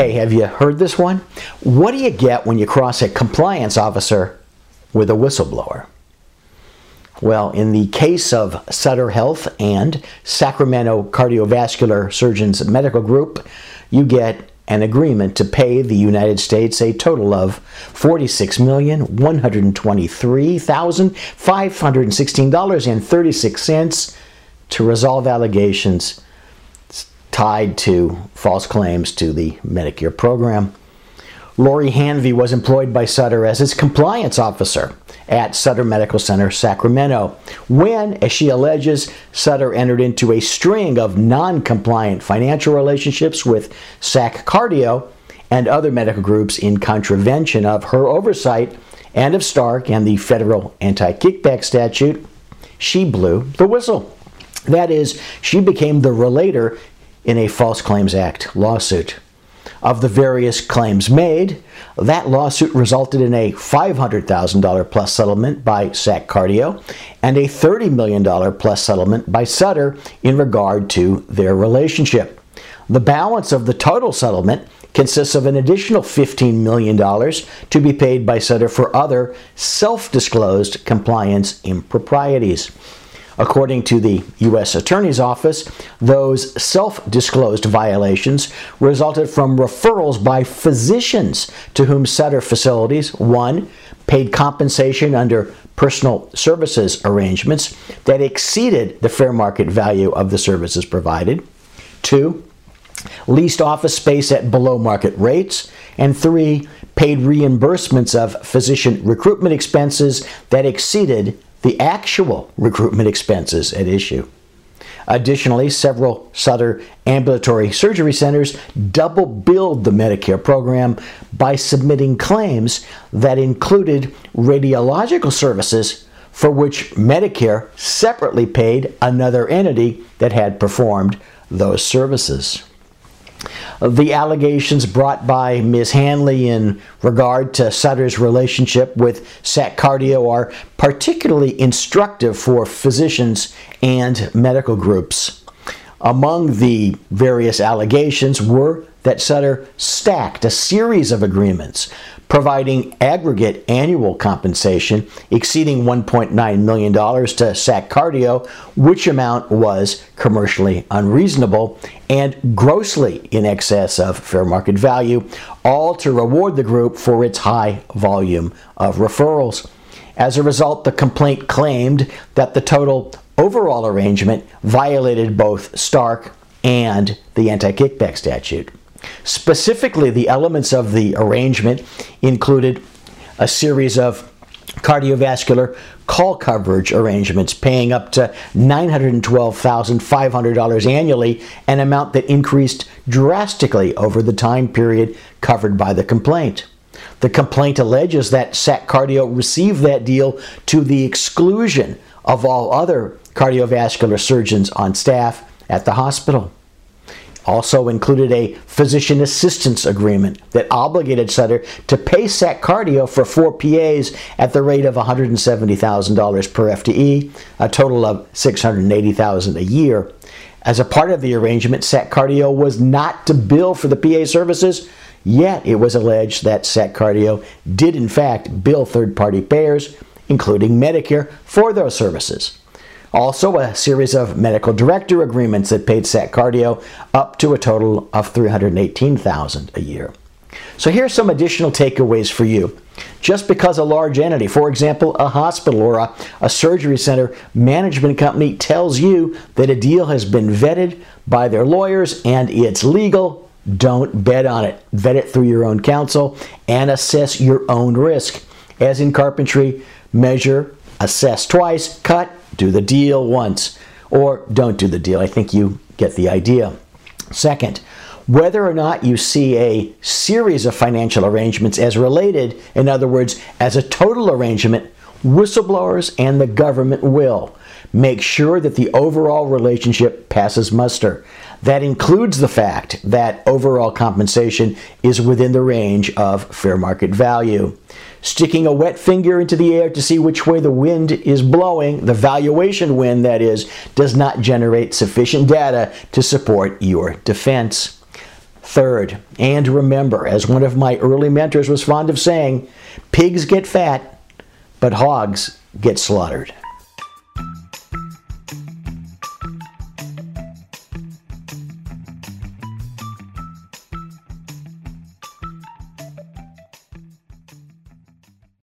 Hey, have you heard this one? What do you get when you cross a compliance officer with a whistleblower? Well, in the case of Sutter Health and Sacramento Cardiovascular Surgeons Medical Group, you get an agreement to pay the United States a total of $46,123,516.36 to resolve allegations tied to false claims to the Medicare program. Lori Hanvey was employed by Sutter as its compliance officer at Sutter Medical Center, Sacramento, when, as she alleges, Sutter entered into a string of non-compliant financial relationships with SacCardio and other medical groups in contravention of her oversight and of Stark and the federal anti-kickback statute. She blew the whistle. That is, she became the relator in a False Claims Act lawsuit. Of the various claims made, that lawsuit resulted in a $500,000 plus settlement by SacCardio and a $30 million plus settlement by Sutter in regard to their relationship. The balance of the total settlement consists of an additional $15 million to be paid by Sutter for other self-disclosed compliance improprieties. According to the U.S. Attorney's Office, those self-disclosed violations resulted from referrals by physicians to whom Sutter facilities, one, paid compensation under personal services arrangements that exceeded the fair market value of the services provided, two, leased office space at below market rates, and three, paid reimbursements of physician recruitment expenses that exceeded the actual recruitment expenses at issue. Additionally, several Sutter ambulatory surgery centers double billed the Medicare program by submitting claims that included radiological services for which Medicare separately paid another entity that had performed those services. The allegations brought by Ms. Hanley in regard to Sutter's relationship with SacCardio are particularly instructive for physicians and medical groups. Among the various allegations were that Sutter stacked a series of agreements providing aggregate annual compensation exceeding $1.9 million to SacCardio, which amount was commercially unreasonable and grossly in excess of fair market value, all to reward the group for its high volume of referrals. As a result, the complaint claimed that the total overall arrangement violated both Stark and the anti-kickback statute. Specifically, the elements of the arrangement included a series of cardiovascular call coverage arrangements paying up to $912,500 annually, an amount that increased drastically over the time period covered by the complaint. The complaint alleges that SacCardio received that deal to the exclusion of all other cardiovascular surgeons on staff at the hospital. Also included a physician assistance agreement that obligated Sutter to pay SacCardio for 4 PAs at the rate of $170,000 per FTE, a total of $680,000 a year. As a part of the arrangement, SacCardio was not to bill for the PA services, yet it was alleged that SacCardio did in fact bill third-party payers, including Medicare, for those services. Also, a series of medical director agreements that paid SacCardio up to a total of $318,000 a year. So here's some additional takeaways for you. Just because a large entity, for example, a hospital or a surgery center management company, tells you that a deal has been vetted by their lawyers and it's legal, don't bet on it. Vet it through your own counsel and assess your own risk. As in carpentry, measure, assess twice, cut, do the deal once, or don't do the deal. I think you get the idea. Second, whether or not you see a series of financial arrangements as related, in other words, as a total arrangement, whistleblowers and the government will. Make sure that the overall relationship passes muster. That includes the fact that overall compensation is within the range of fair market value. Sticking a wet finger into the air to see which way the wind is blowing, the valuation wind that is, does not generate sufficient data to support your defense. Third, and remember, as one of my early mentors was fond of saying, pigs get fat, but hogs get slaughtered.